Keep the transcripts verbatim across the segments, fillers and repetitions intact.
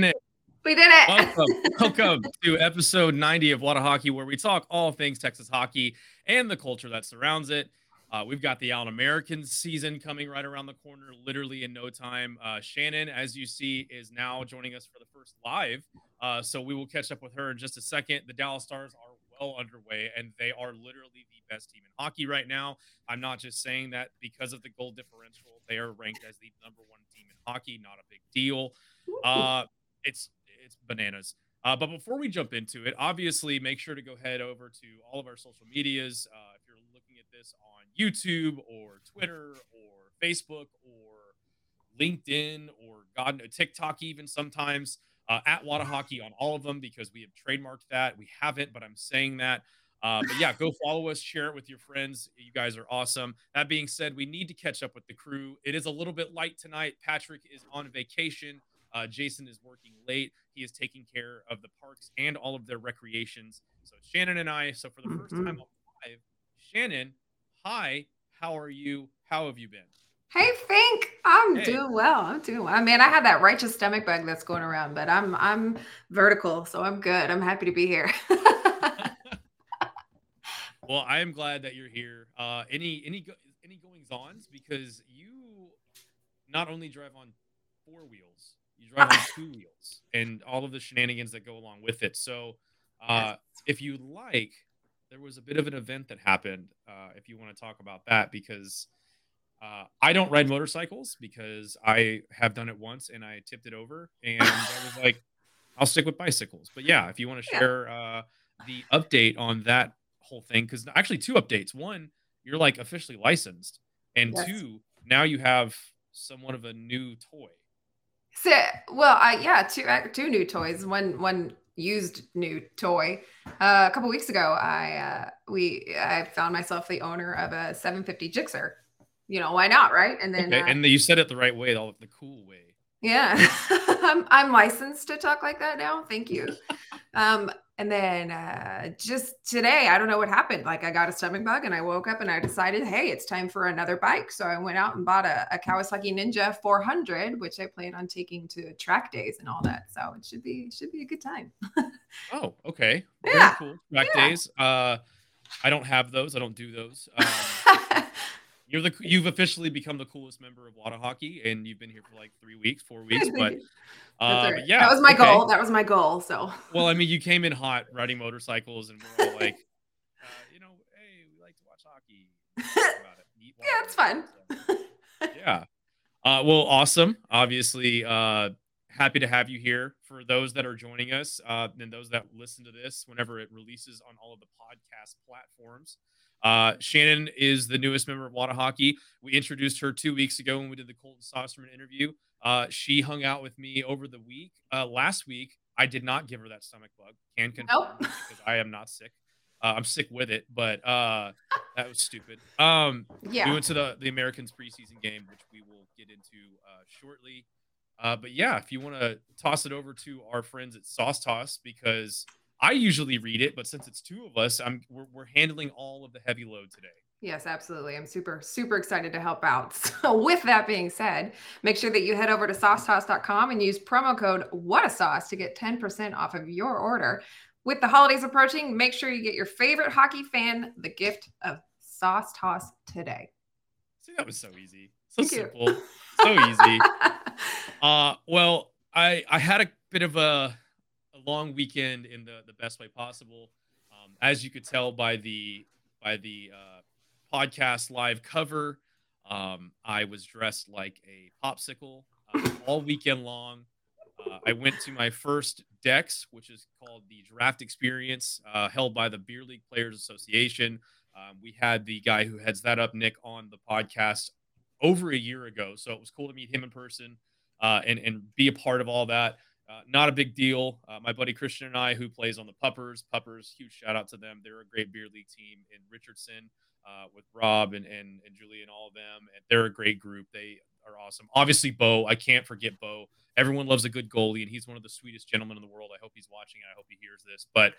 done it. We did it. Welcome, welcome to episode ninety of Whatta Hockey, where we talk all things Texas hockey and the culture that surrounds it. Uh, we've got the Allen Americans season coming right around the corner, literally in no time. Uh, Shannon, as you see, is now joining us for the first live. Uh, so we will catch up with her in just a second. The Dallas Stars are well underway, and they are literally the best team in hockey right now. I'm not just saying that because of the goal differential. They are ranked as the number one team in hockey. Not a big deal. Uh, it's It's bananas. Uh, but before we jump into it, obviously, make sure to go head over to all of our social medias. Uh, if you're looking at this on YouTube or Twitter or Facebook or LinkedIn or God knows TikTok even sometimes, uh, at Whatta Hockey on all of them, because we have trademarked that. We haven't, but I'm saying that. Uh, but yeah, go follow us, share it with your friends. You guys are awesome. That being said, we need to catch up with the crew. It is a little bit light tonight. Patrick is on vacation. Uh, Jason is working late. He is taking care of the parks and all of their recreations. So it's Shannon and I. So for the first mm-hmm. time on live, Shannon, hi, how are you? How have you been? Hey, Fink. I'm hey. doing well. I'm doing well. I mean, I had that righteous stomach bug that's going around, but I'm I'm vertical, so I'm good. I'm happy to be here. Well, I am glad that you're here. Uh, any any any goings-ons, because you not only drive on four wheels. You drive on two wheels and all of the shenanigans that go along with it. So uh, if you like, there was a bit of an event that happened, uh, if you want to talk about that, because uh, I don't ride motorcycles because I have done it once and I tipped it over. And I was like, I'll stick with bicycles. But yeah, if you want to share uh, the update on that whole thing, because actually two updates. One, you're like officially licensed. And yes. two, now you have somewhat of a new toy. So, well, I, yeah, two, two new toys, one, one used new toy. Uh, a couple weeks ago, I, uh, we, I found myself the owner of a seven fifty Gixxer, you know, why not? Right. And then, okay. uh, and you said it the right way, all the cool way. Yeah. I'm, I'm licensed to talk like that now. Thank you. um, and then, uh, just today, I don't know what happened. Like I got a stomach bug and I woke up and I decided, hey, it's time for another bike. So I went out and bought a, a Kawasaki Ninja four hundred, which I plan on taking to track days and all that. So it should be, should be a good time. Oh, okay. Yeah. Very cool. Track yeah. days. Uh, I don't have those. I don't do those. Um, You're the you've officially become the coolest member of Whatta Hockey, and you've been here for like three weeks, four weeks. But, uh, right. but yeah, that was my okay. goal. That was my goal. So well, I mean, you came in hot riding motorcycles, and we're all like, uh, you know, hey, we like to watch hockey. About it. Eat yeah, it's fun. So, yeah. Uh, well, awesome. Obviously, uh, happy to have you here. For those that are joining us, uh, and those that listen to this whenever it releases on all of the podcast platforms. Uh, Shannon is the newest member of Whatta Hockey. We introduced her two weeks ago when we did the Colton Saucerman interview. Uh, she hung out with me over the week. Uh, last week, I did not give her that stomach bug. Can confirm nope. because I am not sick. Uh, I'm sick with it, but uh, that was stupid. Um, yeah. We went to the, the Americans preseason game, which we will get into uh, shortly. Uh, but yeah, if you want to toss it over to our friends at Sauce Toss, because I usually read it, but since it's two of us, I'm we're, we're handling all of the heavy load today. Yes, absolutely. I'm super, super excited to help out. So with that being said, make sure that you head over to sauce toss dot com and use promo code WHATTASAUCE to get ten percent off of your order. With the holidays approaching, make sure you get your favorite hockey fan the gift of Sauce Toss today. See, that was so easy. So Thank simple. You. So easy. Uh, well, I I had a bit of a... long weekend in the, the best way possible. Um, as you could tell by the by the uh, podcast live cover, um, I was dressed like a popsicle uh, all weekend long. Uh, I went to my first D E X, which is called the Draft Experience, uh, held by the Beer League Players Association. Um, we had the guy who heads that up, Nick, on the podcast over a year ago, so it was cool to meet him in person uh, and, and be a part of all that. Uh, not a big deal. Uh, my buddy Christian and I, who plays on the Puppers, Puppers, huge shout out to them. They're a great beer league team in Richardson uh, with Rob and, and, and Julie and all of them. And they're a great group. They are awesome. Obviously, Bo, I can't forget Bo. Everyone loves a good goalie, and he's one of the sweetest gentlemen in the world. I hope he's watching, and I hope he hears this. But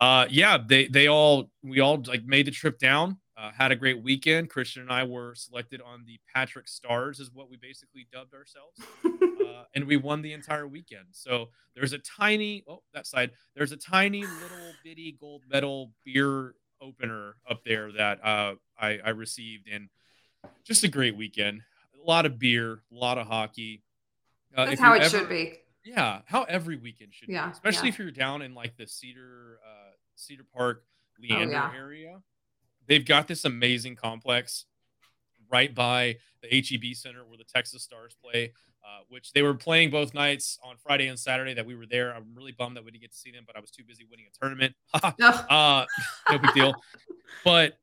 uh, yeah, they they all we all like made the trip down, uh, had a great weekend. Christian and I were selected on the Patrick Stars, is what we basically dubbed ourselves. uh, and we won the entire weekend. So there's a tiny, oh, that side, there's a tiny little bitty gold medal beer opener up there that uh, I, I received, and just a great weekend. A lot of beer, a lot of hockey. Uh, That's how it ever, should be. Yeah, how every weekend should yeah, be, especially yeah. if you're down in like the Cedar uh, Cedar Park, Leander oh, yeah. area. They've got this amazing complex right by the H E B Center where the Texas Stars play, uh, which they were playing both nights on Friday and Saturday that we were there. I'm really bummed that we didn't get to see them, but I was too busy winning a tournament. no. Uh, no big deal. But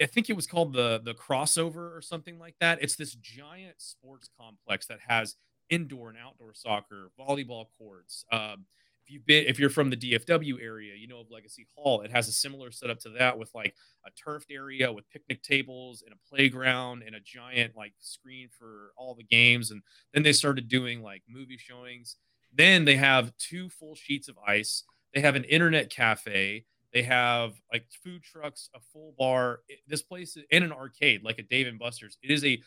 I think it was called the the crossover or something like that. It's this giant sports complex that has indoor and outdoor soccer, volleyball courts. Um, if you've been, if you're from the D F W area, you know of Legacy Hall. It has a similar setup to that with like a turfed area with picnic tables and a playground and a giant like screen for all the games. And then they started doing like movie showings. Then they have two full sheets of ice. They have an internet cafe. They have like food trucks, a full bar. This place is in an arcade, like a Dave and Buster's. It is a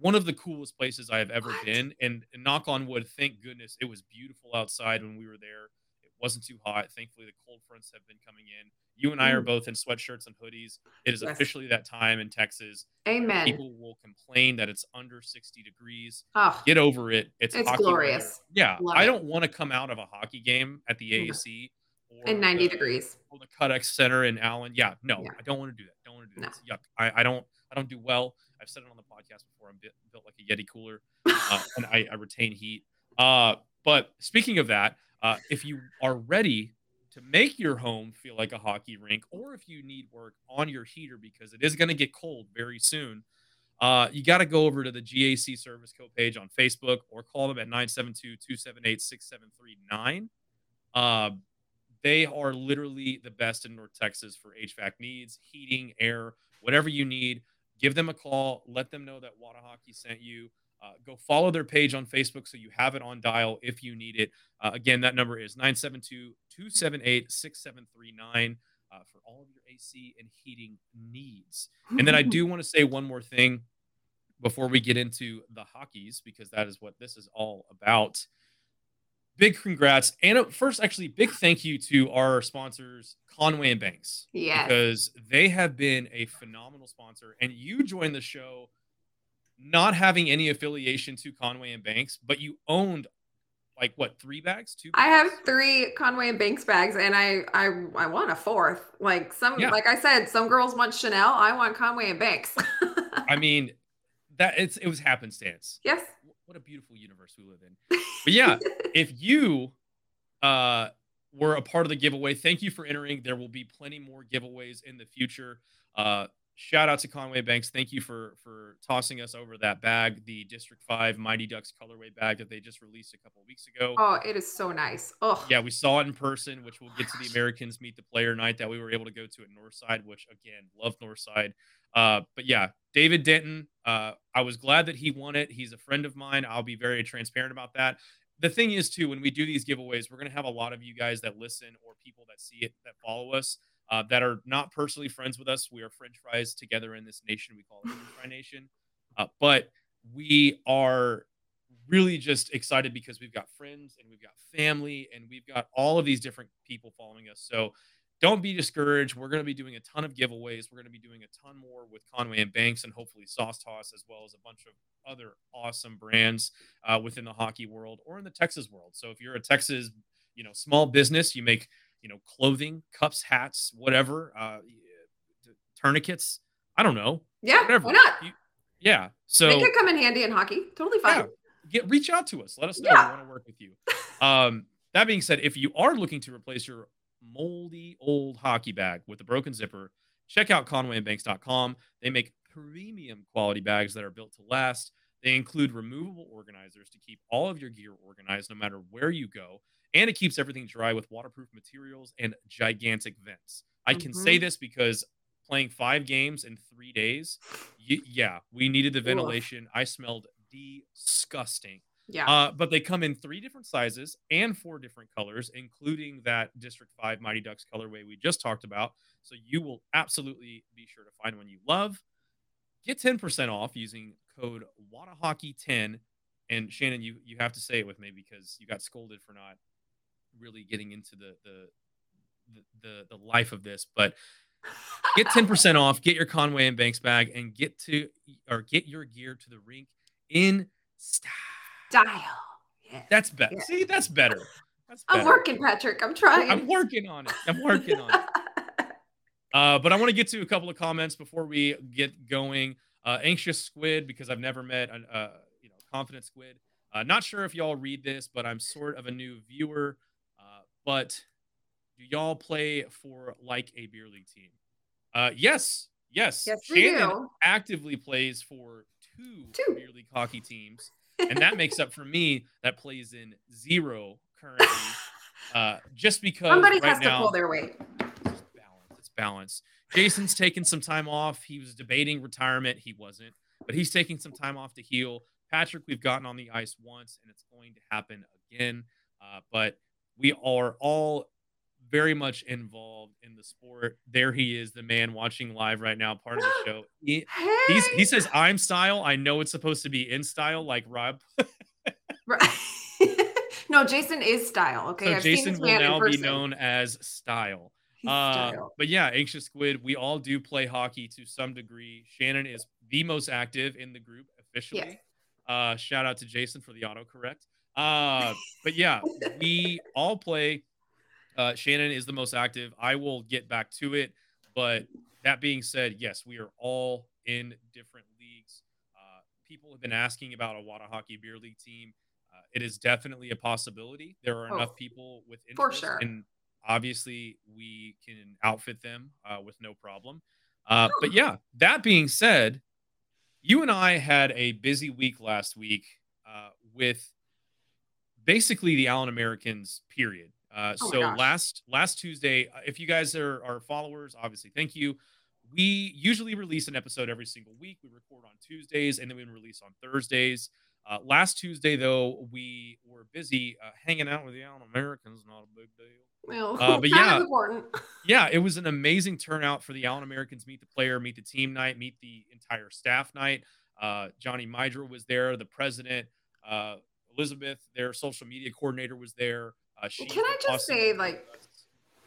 one of the coolest places I have ever what? been. And, and knock on wood, thank goodness it was beautiful outside when we were there. It wasn't too hot. Thankfully, the cold fronts have been coming in. You and I are both in sweatshirts and hoodies. It is yes. officially that time in Texas. Amen. People will complain that it's under sixty degrees. Oh, get over it. It's, it's glorious. Weather. Yeah. Love I don't it. want to come out of a hockey game at the A A C. And ninety the, degrees. Or the Cudex Center in Allen. Yeah, no, yeah. I don't want to do that. Don't want to do no. that. Yuck. I, I don't. I don't do well. I've said it on the podcast before. I'm bit, built like a Yeti cooler, uh, and I, I retain heat. Uh, but speaking of that, uh, if you are ready to make your home feel like a hockey rink, or if you need work on your heater because it is going to get cold very soon, uh, you got to go over to the G A C Service Co page on Facebook or call them at nine seven two, two seven eight, six seven three nine. Uh, They are literally the best in North Texas for H V A C needs, heating, air, whatever you need. Give them a call. Let them know that Whatta Hockey sent you. Uh, go follow their page on Facebook so you have it on dial if you need it. Uh, again, that number is nine seven two, two seven eight, six seven three nine uh, for all of your A C and heating needs. And then I do want to say one more thing before we get into the hockeys, because that is what this is all about. Big congrats. And first, actually, big thank you to our sponsors, Conway and Banks. Yeah. Because they have been a phenomenal sponsor. And you joined the show not having any affiliation to Conway and Banks, but you owned, like, what, three bags? Two bags? I have three Conway and Banks bags, and I I, I want a fourth. Like, some, yeah. like I said, some girls want Chanel. I want Conway and Banks. I mean, that it's it was happenstance. Yes. What a beautiful universe we live in. But yeah, if you uh, were a part of the giveaway, thank you for entering. There will be plenty more giveaways in the future. Uh, shout out to Conway Banks. Thank you for for tossing us over that bag, the District five Mighty Ducks colorway bag that they just released a couple of weeks ago. Oh, it is so nice. Oh, yeah, we saw it in person, which we'll get to the Americans Meet the Player night that we were able to go to at Northside, which again, love Northside. Uh, but yeah, David Denton, uh, I was glad that he won it. He's a friend of mine. I'll be very transparent about that. The thing is, too, when we do these giveaways, we're going to have a lot of you guys that listen or people that see it, that follow us, uh, that are not personally friends with us. We are French fries together in this nation. We call it French Fry Nation. Uh, but we are really just excited because we've got friends and we've got family and we've got all of these different people following us. So don't be discouraged. We're going to be doing a ton of giveaways. We're going to be doing a ton more with Conway and Banks and hopefully Sauce Toss, as well as a bunch of other awesome brands uh, within the hockey world or in the Texas world. So if you're a Texas, you know, small business, you make, you know, clothing, cups, hats, whatever, uh, tourniquets. I don't know. Yeah. Whatever. Why not? You, yeah. So it could come in handy in hockey. Totally fine. Yeah. Get, reach out to us. Let us know. Yeah. We want to work with you. Um, that being said, if you are looking to replace your moldy old hockey bag with a broken zipper, check out conway and banks dot com. They make premium quality bags that are built to last. They include removable organizers to keep all of your gear organized no matter where you go, and it keeps everything dry with waterproof materials and gigantic vents. I can mm-hmm. say this because playing five games in three days, y- yeah, we needed the ventilation. Oof. I smelled disgusting. Yeah. Uh, but they come in three different sizes and four different colors, including that District five Mighty Ducks colorway we just talked about. So you will absolutely be sure to find one you love. Get ten percent off using code Whatta Hockey ten And Shannon, you, you have to say it with me because you got scolded for not really getting into the the the, the, the life of this. But get ten percent off, get your Conway and Banks bag, and get to or get your gear to the rink in style. Style. Yeah. That's better. Yeah. See, that's better. That's better. I'm working, Patrick. I'm trying. I'm working on it. I'm working on it. Uh, but I want to get to a couple of comments before we get going. Uh, anxious Squid, because I've never met a uh, you know, confident Squid. Uh, not sure if y'all read this, but I'm sort of a new viewer. Uh, but do y'all play for like a beer league team? Uh, yes, yes. Yes, we Shannon do. Actively plays for two, two beer league hockey teams, and that makes up for me that plays in zero currently. Uh, just because somebody right has now, to pull their weight. Balance. Jason's taken some time off. He was debating retirement. He wasn't, but he's taking some time off to heal. Patrick, we've gotten on the ice once, and it's going to happen again. Uh, but we are all very much involved in the sport. There he is, the man watching live right now, part of the show. He, hey. he's, he says, I'm style. I know it's supposed to be in style, like Rob. No, Jason is style. Okay. So I've Jason seen will now be known as style. Uh, but yeah, Anxious Squid, we all do play hockey to some degree. Shannon is the most active in the group officially. Yeah. Uh, shout out to Jason for the autocorrect. Uh, but yeah, we all play. Uh, Shannon is the most active. I will get back to it. But that being said, yes, we are all in different leagues. Uh, people have been asking about a Whatta Hockey Beer League team. Uh, it is definitely a possibility. There are oh, enough people with interest for sure. in obviously, we can outfit them uh, with no problem. Uh, but yeah, that being said, you and I had a busy week last week uh, with basically the Allen Americans, period. Uh, oh so last last Tuesday, if you guys are, are followers, obviously, thank you. We usually release an episode every single week. We record on Tuesdays, and then we release on Thursdays. Uh, last Tuesday, though, we were busy uh, hanging out with the Allen Americans. Not a big deal. Well, uh, but yeah, important. yeah, it was an amazing turnout for the Allen Americans Meet the Player, Meet the Team night, Meet the Entire Staff night. Uh, Johnny Mydra was there, the president, uh, Elizabeth, their social media coordinator was there. Uh, she Can I just awesome say, like,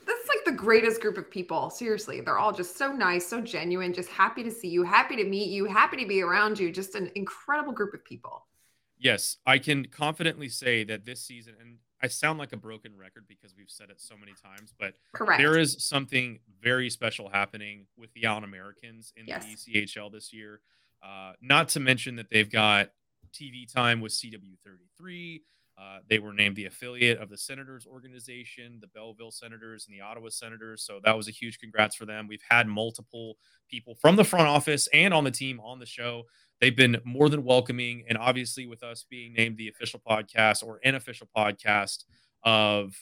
that's like the greatest group of people. Seriously, they're all just so nice, so genuine, just happy to see you, happy to meet you, happy to be around you. Just an incredible group of people. Yes, I can confidently say that this season, and I sound like a broken record because we've said it so many times, but Correct. There is something very special happening with the Allen Americans in yes. the E C H L this year. Uh, not to mention that they've got T V time with C W thirty-three. Uh, they were named the affiliate of the Senators organization, the Belleville Senators and the Ottawa Senators. So that was a huge congrats for them. We've had multiple people from the front office and on the team on the show. They've been more than welcoming. And obviously with us being named the official podcast or an official podcast of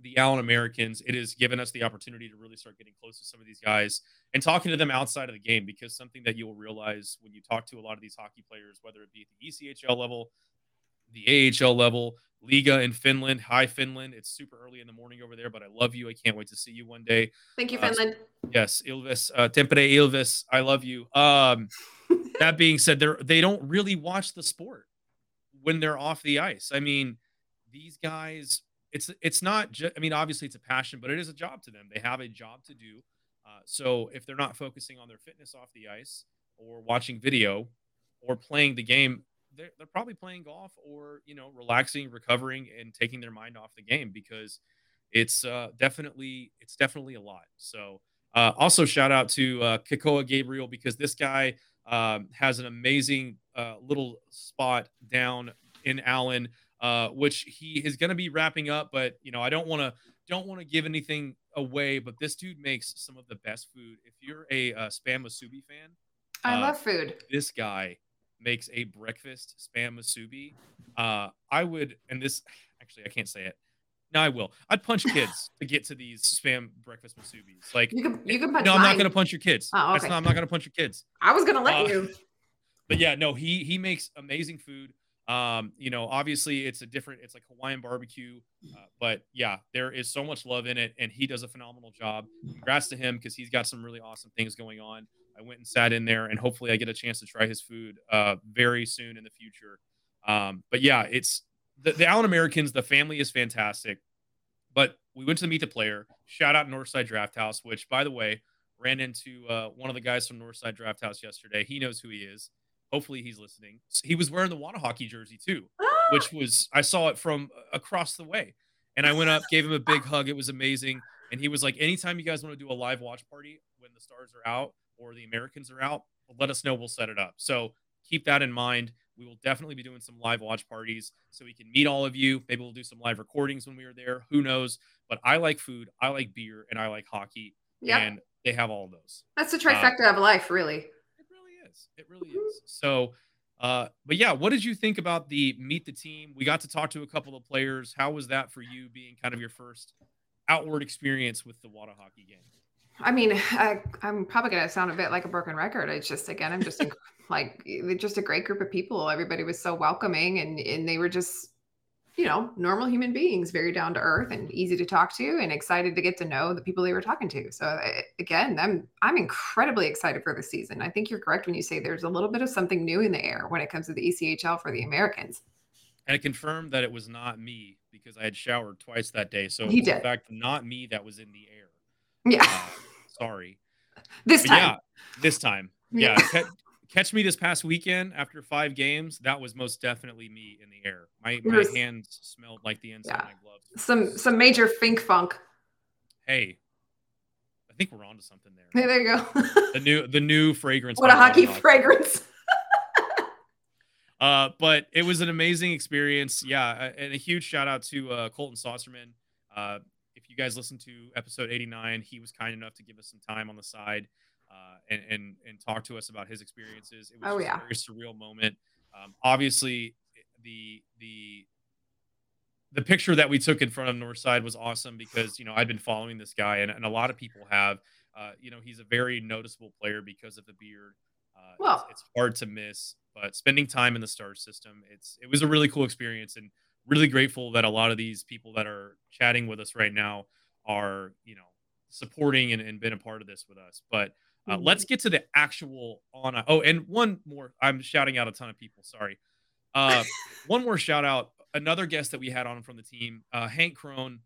the Allen Americans, it has given us the opportunity to really start getting close to some of these guys and talking to them outside of the game, because something that you'll realize when you talk to a lot of these hockey players, whether it be at the E C H L level, the A H L level, Liga in Finland. Hi, Finland. It's super early in the morning over there, but I love you. I can't wait to see you one day. Thank you, Finland. Uh, yes, Ilves. Uh, Tempere Ilves. I love you. Um, that being said, they they don't really watch the sport when they're off the ice. I mean, these guys, it's, it's not just, I mean, obviously it's a passion, but it is a job to them. They have a job to do. Uh, so if they're not focusing on their fitness off the ice or watching video or playing the game, They're, they're probably playing golf or, you know, relaxing, recovering, and taking their mind off the game, because it's uh, definitely it's definitely a lot. So uh, also shout out to uh, Kakoa Gabriel, because this guy um, has an amazing uh, little spot down in Allen, uh, which he is going to be wrapping up. But, you know, I don't want to don't want to give anything away. But this dude makes some of the best food. If you're a uh, Spam Musubi fan, I uh, love food. This guy makes a breakfast Spam Musubi. Uh, I would, and this, actually, I can't say it. No, I will. I'd punch kids to get to these Spam breakfast Musubis. Like, you can, you can punch No, mine. I'm not going to punch your kids. Oh, okay. That's not, I'm not going to punch your kids. I was going to let uh, you. But yeah, no, he he makes amazing food. Um, you know, obviously, it's a different, it's like Hawaiian barbecue. Uh, but yeah, there is so much love in it, and he does a phenomenal job. Congrats to him, because he's got some really awesome things going on. I went and sat in there, and hopefully I get a chance to try his food uh, very soon in the future. Um, but yeah, it's the, the Allen Americans. The family is fantastic. But we went to meet the player. Shout out Northside Draft House, which, by the way, ran into uh, one of the guys from Northside Draft House yesterday. He knows who he is. Hopefully he's listening. He was wearing the Whatta Hockey jersey too, ah! which was, I saw it from across the way. And I went up, gave him a big hug. It was amazing. And he was like, anytime you guys want to do a live watch party when the Stars are out or the Americans are out, let us know. We'll set it up. So keep that in mind. We will definitely be doing some live watch parties so we can meet all of you. Maybe we'll do some live recordings when we are there. Who knows? But I like food. I like beer. And I like hockey. Yep. And they have all of those. That's the trifecta uh, of life, really. It really is. It really mm-hmm. is. So, uh, but yeah, what did you think about the meet the team? We got to talk to a couple of players. How was that for you, being kind of your first outward experience with the Whatta Hockey game? I mean, I, I'm probably going to sound a bit like a broken record. It's just, again, I'm just like, just a great group of people. Everybody was so welcoming, and, and they were just, you know, normal human beings, very down to earth and easy to talk to, and excited to get to know the people they were talking to. So again, I'm, I'm incredibly excited for this season. I think you're correct when you say there's a little bit of something new in the air when it comes to the E C H L for the Americans. And it confirmed that it was not me, because I had showered twice that day. So he did. In fact, not me that was in the air. Yeah. Uh, sorry. This but time. Yeah, this time. Yeah. yeah. Catch, catch me this past weekend after five games. That was most definitely me in the air. My my was, hands smelled like the inside yeah. of my gloves. Some some major fink funk. Hey, I think we're on to something there. Hey, there you go. the new the new fragrance. What a hockey fragrance. uh, but it was an amazing experience. Yeah, and a huge shout out to uh, Colton Saucerman. Uh, If you guys listened to episode eighty-nine, he was kind enough to give us some time on the side uh, and, and and talk to us about his experiences. It was oh, yeah. a very surreal moment. Um, obviously, the the the picture that we took in front of Northside was awesome, because, you know, I've been following this guy, and, and a lot of people have. Uh, you know, he's a very noticeable player because of the beard. Uh, well, it's, it's hard to miss, but spending time in the Star system, it's it was a really cool experience, and really grateful that a lot of these people that are chatting with us right now are, you know, supporting and, and been a part of this with us. But uh, mm-hmm. let's get to the actual on. Oh, and one more. I'm shouting out a ton of people. Sorry. Uh, one more shout out. Another guest that we had on from the team, uh, Hank Crone.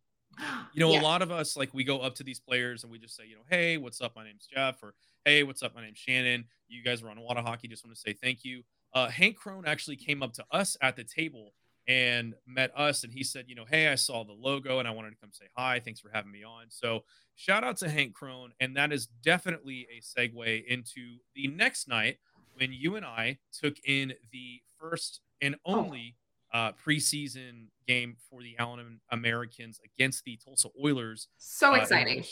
You know, yeah. a lot of us, like, we go up to these players and we just say, you know, hey, what's up? My name's Jeff. Or, hey, what's up? My name's Shannon. You guys were on Whatta Hockey. Just want to say thank you. Uh, Hank Crone actually came up to us at the table and met us, and he said, you know, hey, I saw the logo and I wanted to come say hi. Thanks for having me on. So shout out to Hank Crone. And that is definitely a segue into the next night, when you and I took in the first and only uh, preseason game for the Allen Americans against the Tulsa Oilers. So uh, exciting. In which,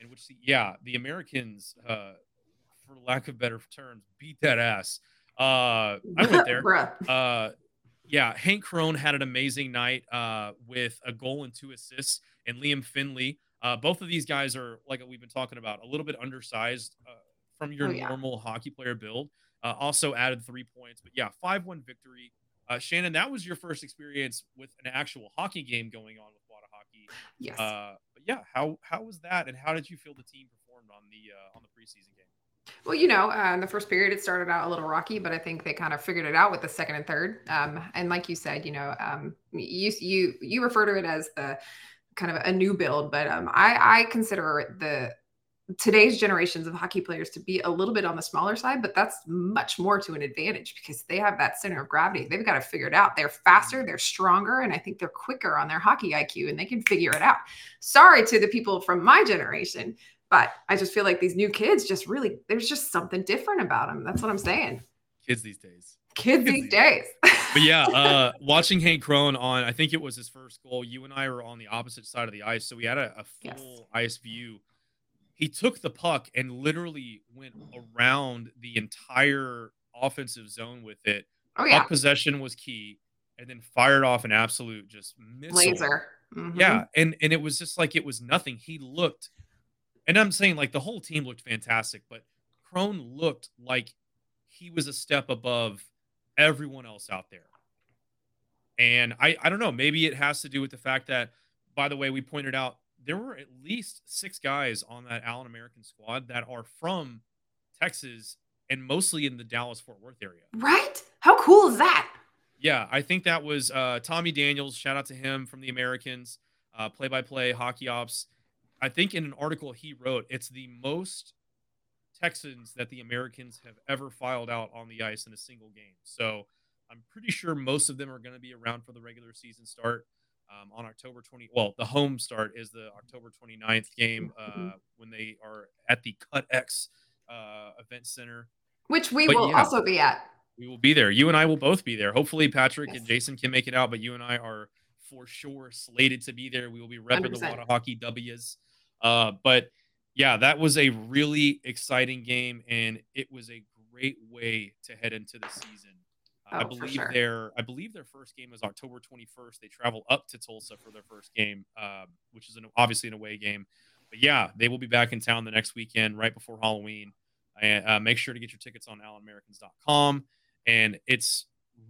in which the, yeah, the Americans, uh, for lack of better terms, beat that ass. Uh, I went there. uh, Yeah, Hank Crone had an amazing night uh, with a goal and two assists, and Liam Finley. Uh, both of these guys are, like we've been talking about, a little bit undersized uh, from your oh, yeah. normal hockey player build. Uh, also added three points. But yeah, five one victory. Uh, Shannon, that was your first experience with an actual hockey game going on with Whatta Hockey. Yes. Uh, but yeah, how how was that, and how did you feel the team performed on the uh, on the preseason game? Well, you know, uh, in the first period, it started out a little rocky, but I think they kind of figured it out with the second and third. Um, and like you said, you know, um, you you you refer to it as the kind of a new build, but um, I, I consider the today's generations of hockey players to be a little bit on the smaller side, but that's much more to an advantage because they have that center of gravity. They've got to figure it out. They're faster, they're stronger, and I think they're quicker on their hockey I Q, and they can figure it out. Sorry to the people from my generation, but I just feel like these new kids just really, there's just something different about them. That's what I'm saying. Kids these days. Kids, kids these days. days. But yeah, uh, watching Hank Crone on, I think it was his first goal, you and I were on the opposite side of the ice, so we had a, a full yes. ice view. He took the puck and literally went around the entire offensive zone with it. Oh, yeah. Puck possession was key, and then fired off an absolute just missile. Laser. Mm-hmm. Yeah, and, and it was just like it was nothing. He looked... And I'm saying, like, the whole team looked fantastic, but Crone looked like he was a step above everyone else out there. And I, I don't know, maybe it has to do with the fact that, by the way, we pointed out there were at least six guys on that Allen American squad that are from Texas and mostly in the Dallas-Fort Worth area. Right? How cool is that? Yeah, I think that was uh, Tommy Daniels. Shout out to him from the Americans, uh, play-by-play hockey ops. I think in an article he wrote, it's the most Texans that the Americans have ever filed out on the ice in a single game. So I'm pretty sure most of them are going to be around for the regular season start um, on October twentieth. Well, the home start is the October twenty-ninth game uh, when they are at the Cut X uh, Event Center. Which we but, will yeah, also be at. We will be there. You and I will both be there. Hopefully Patrick yes. and Jason can make it out, but you and I are for sure slated to be there. We will be repping the Whatta Hockey W's. Uh, but yeah, that was a really exciting game, and it was a great way to head into the season. Uh, oh, I believe sure. their I believe their first game is October twenty-first. They travel up to Tulsa for their first game, uh, which is an, obviously an away game. But yeah, they will be back in town the next weekend, right before Halloween. And uh, make sure to get your tickets on allen americans dot com. And it's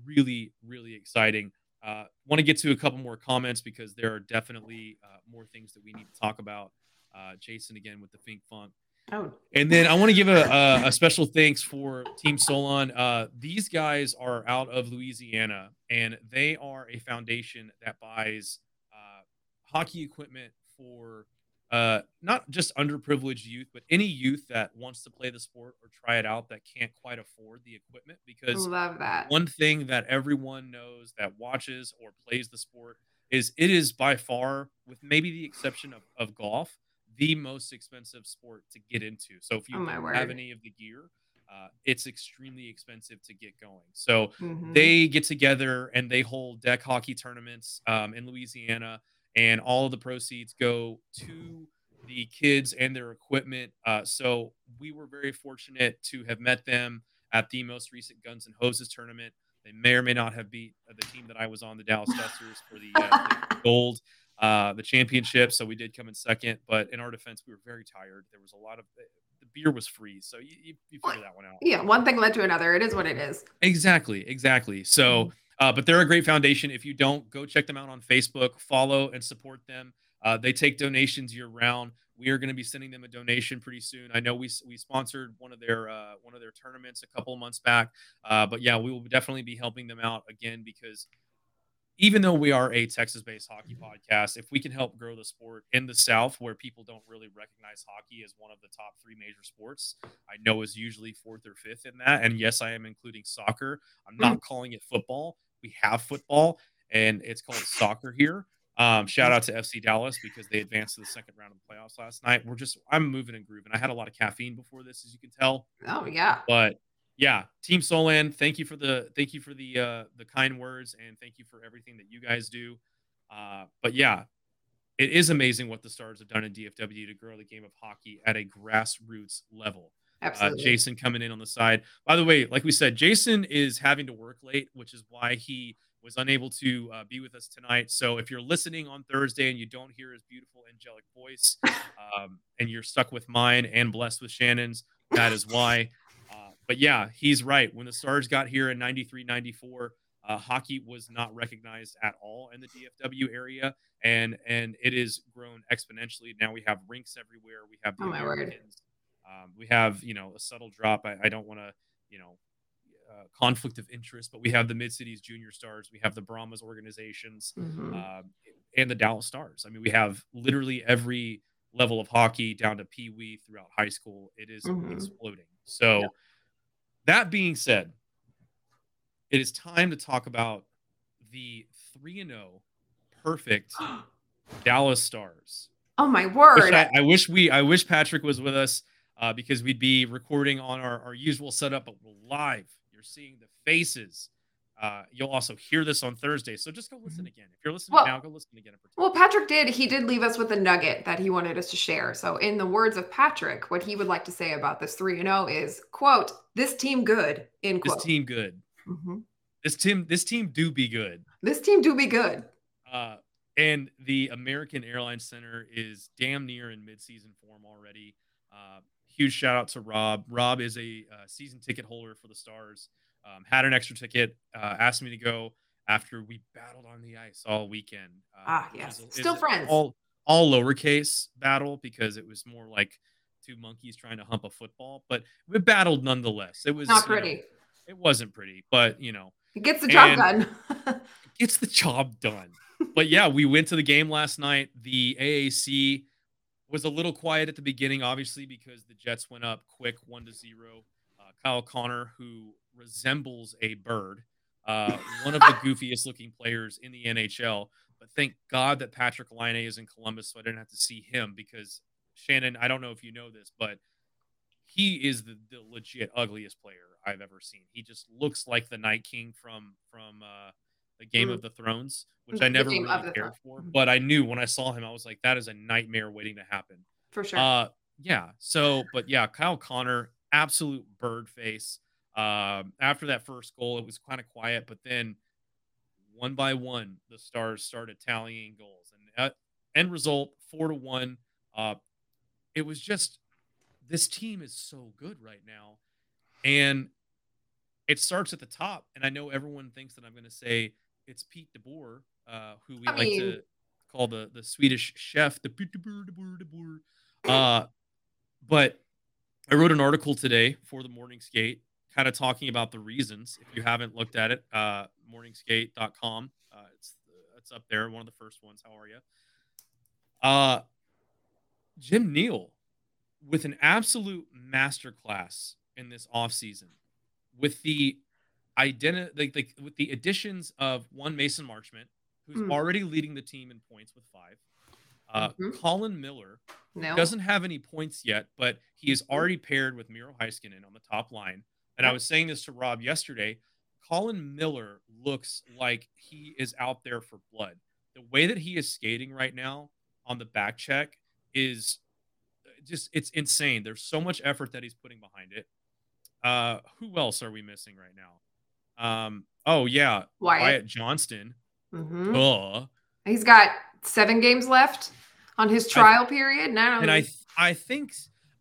really, really exciting. Uh, want to get to a couple more comments because there are definitely uh, more things that we need to talk about. Uh, Jason again with the Fink Funk. Oh. And then I want to give a, a, a special thanks for Team Solon. Uh, these guys are out of Louisiana, and they are a foundation that buys uh, hockey equipment for uh, not just underprivileged youth, but any youth that wants to play the sport or try it out that can't quite afford the equipment. Because Love that. One thing that everyone knows that watches or plays the sport is it is by far, with maybe the exception of, of golf, the most expensive sport to get into. So if you oh don't have any of the gear, uh, it's extremely expensive to get going. So mm-hmm. they get together and they hold deck hockey tournaments um, in Louisiana, and all of the proceeds go to the kids and their equipment. Uh, so we were very fortunate to have met them at the most recent Guns and Hoses tournament. They may or may not have beat the team that I was on, the Dallas Stars, for the, uh, the gold. Uh, the championship, so we did come in second, but in our defense, we were very tired. There was a lot of the beer was free, so you, you, you figure that one out. Yeah, one thing led to another. It is what it is. Exactly, exactly. So, uh, but they're a great foundation. If you don't, go check them out on Facebook, follow and support them. Uh, they take donations year round. We are going to be sending them a donation pretty soon. I know we we sponsored one of their uh, one of their tournaments a couple of months back, uh, but yeah, we will definitely be helping them out again because. Even though we are a Texas-based hockey podcast, if we can help grow the sport in the South where people don't really recognize hockey as one of the top three major sports, I know is usually fourth or fifth in that. And yes, I am including soccer. I'm not calling it football. We have football, and it's called soccer here. Um, shout out to F C Dallas because they advanced to the second round of the playoffs last night. We're just – I'm moving and grooving. I had a lot of caffeine before this, as you can tell. Oh, yeah. But – yeah, Team Solon, thank you for the thank you for the uh, the kind words, and thank you for everything that you guys do. Uh, but yeah, it is amazing what the Stars have done in D F W to grow the game of hockey at a grassroots level. Absolutely. Uh, Jason coming in on the side. By the way, like we said, Jason is having to work late, which is why he was unable to uh, be with us tonight. So if you're listening on Thursday and you don't hear his beautiful angelic voice, um, and you're stuck with mine and blessed with Shannon's, that is why. But yeah, he's right. When the Stars got here in ninety-three ninety-four, uh, hockey was not recognized at all in the D F W area, and and it has grown exponentially. Now we have rinks everywhere. We have the oh Americans. Um, we have you know a subtle drop. I, I don't want to you know uh, conflict of interest, but we have the Mid Cities Junior Stars. We have the Brahmas organizations, mm-hmm. uh, and the Dallas Stars. I mean, we have literally every level of hockey down to Pee Wee throughout high school. It is mm-hmm. exploding. So. Yeah. That being said, it is time to talk about the three and oh perfect Dallas Stars. Oh my word. I, I wish we I wish Patrick was with us uh, because we'd be recording on our, our usual setup, but we're live. You're seeing the faces. Uh, you'll also hear this on Thursday. So just go listen again. If you're listening well, now, go listen again. Well, Patrick did. He did leave us with a nugget that he wanted us to share. So in the words of Patrick, what he would like to say about this three and oh is, quote, this team good, end quote. This team good. Mm-hmm. This team This team do be good. This team do be good. Uh, and the American Airlines Center is damn near in mid-season form already. Uh, huge shout out to Rob. Rob is a uh, season ticket holder for the Stars. Um, had an extra ticket, uh, asked me to go after we battled on the ice all weekend. Uh, ah, yes. It was, Still it was friends. All, all lowercase battle because it was more like two monkeys trying to hump a football. But we battled nonetheless. It was not pretty. You know, it wasn't pretty. But, you know, It gets the job and done. Gets the job done. But yeah, we went to the game last night. The A A C was a little quiet at the beginning, obviously, because the Jets went up quick, one to zero. Uh, Kyle Connor, who resembles a bird, uh, one of the goofiest looking players in the N H L. But thank God that Patrick Laine is in Columbus, so I didn't have to see him, because Shannon, I don't know if you know this, but he is the, the legit ugliest player I've ever seen. He just looks like the Night King from from uh, the Game mm. of the Thrones, which the I never really cared for. But I knew when I saw him, I was like, that is a nightmare waiting to happen. For sure. Uh, yeah. So, but yeah, Kyle Connor, absolute bird face. Um, after that first goal, it was kind of quiet, but then one by one, the Stars started tallying goals, and uh, end result four to one. Uh, it was just, this team is so good right now, and it starts at the top. And I know everyone thinks that I'm going to say it's Pete DeBoer, uh, who we I like mean... to call the, the Swedish chef, the Pete DeBoer, DeBoer, DeBoer. Uh, but I wrote an article today for the Morning Skate, kind of talking about the reasons. If you haven't looked at it, uh, morning skate dot com. Uh, it's, it's up there. One of the first ones. How are you? Uh, Jim Nill, with an absolute masterclass in this offseason, with the identi- like, like with the additions of one Mason Marchment, who's mm. already leading the team in points with five. Uh, mm-hmm. Colin Miller no. doesn't have any points yet, but he is already paired with Miro Heiskanen on the top line. And I was saying this to Rob yesterday, Colin Miller looks like he is out there for blood. The way that he is skating right now on the back check is just, it's insane. There's so much effort that he's putting behind it. Uh, who else are we missing right now? Um, oh, yeah. Wyatt, Wyatt Johnston. Mm-hmm. Uh, he's got seven games left on his trial I, period. Now, and I, I think...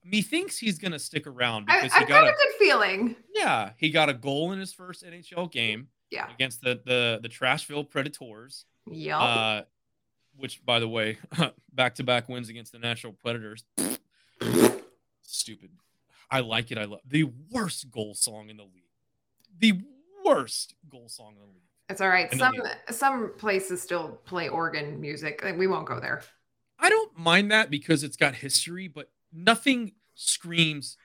Methinks he's going to stick around. Because I, I've he got, got a, a good feeling. Yeah. He got a goal in his first N H L game yeah. against the, the, the Trashville Predators. Yeah. Uh, which, by the way, back-to-back wins against the Nashville Predators. Stupid. I like it. I love the worst goal song in the league. The worst goal song in the league. It's all right. Some some places still play organ music. We won't go there. I don't mind that because it's got history, but nothing screams,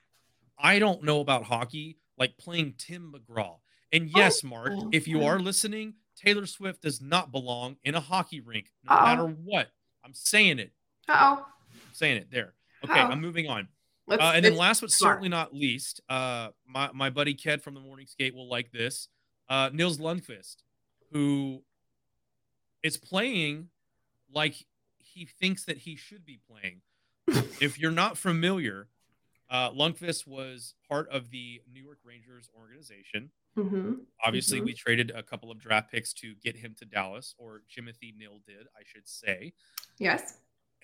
I don't know about hockey, like playing Tim McGraw. And yes, oh, Mark, oh, if you are listening, Taylor Swift does not belong in a hockey rink, no uh-oh. matter what. I'm saying it. Uh-oh. I'm saying it there. Okay, uh-oh. I'm moving on. Uh, and then last but smart. certainly not least, uh, my, my buddy Ked from the Morning Skate will like this. Uh, Nils Lundqvist, who is playing like he thinks that he should be playing. If you're not familiar, uh, Lundqvist was part of the New York Rangers organization. Mm-hmm. Obviously, mm-hmm. we traded a couple of draft picks to get him to Dallas, or Jimothy Nill did, I should say. Yes.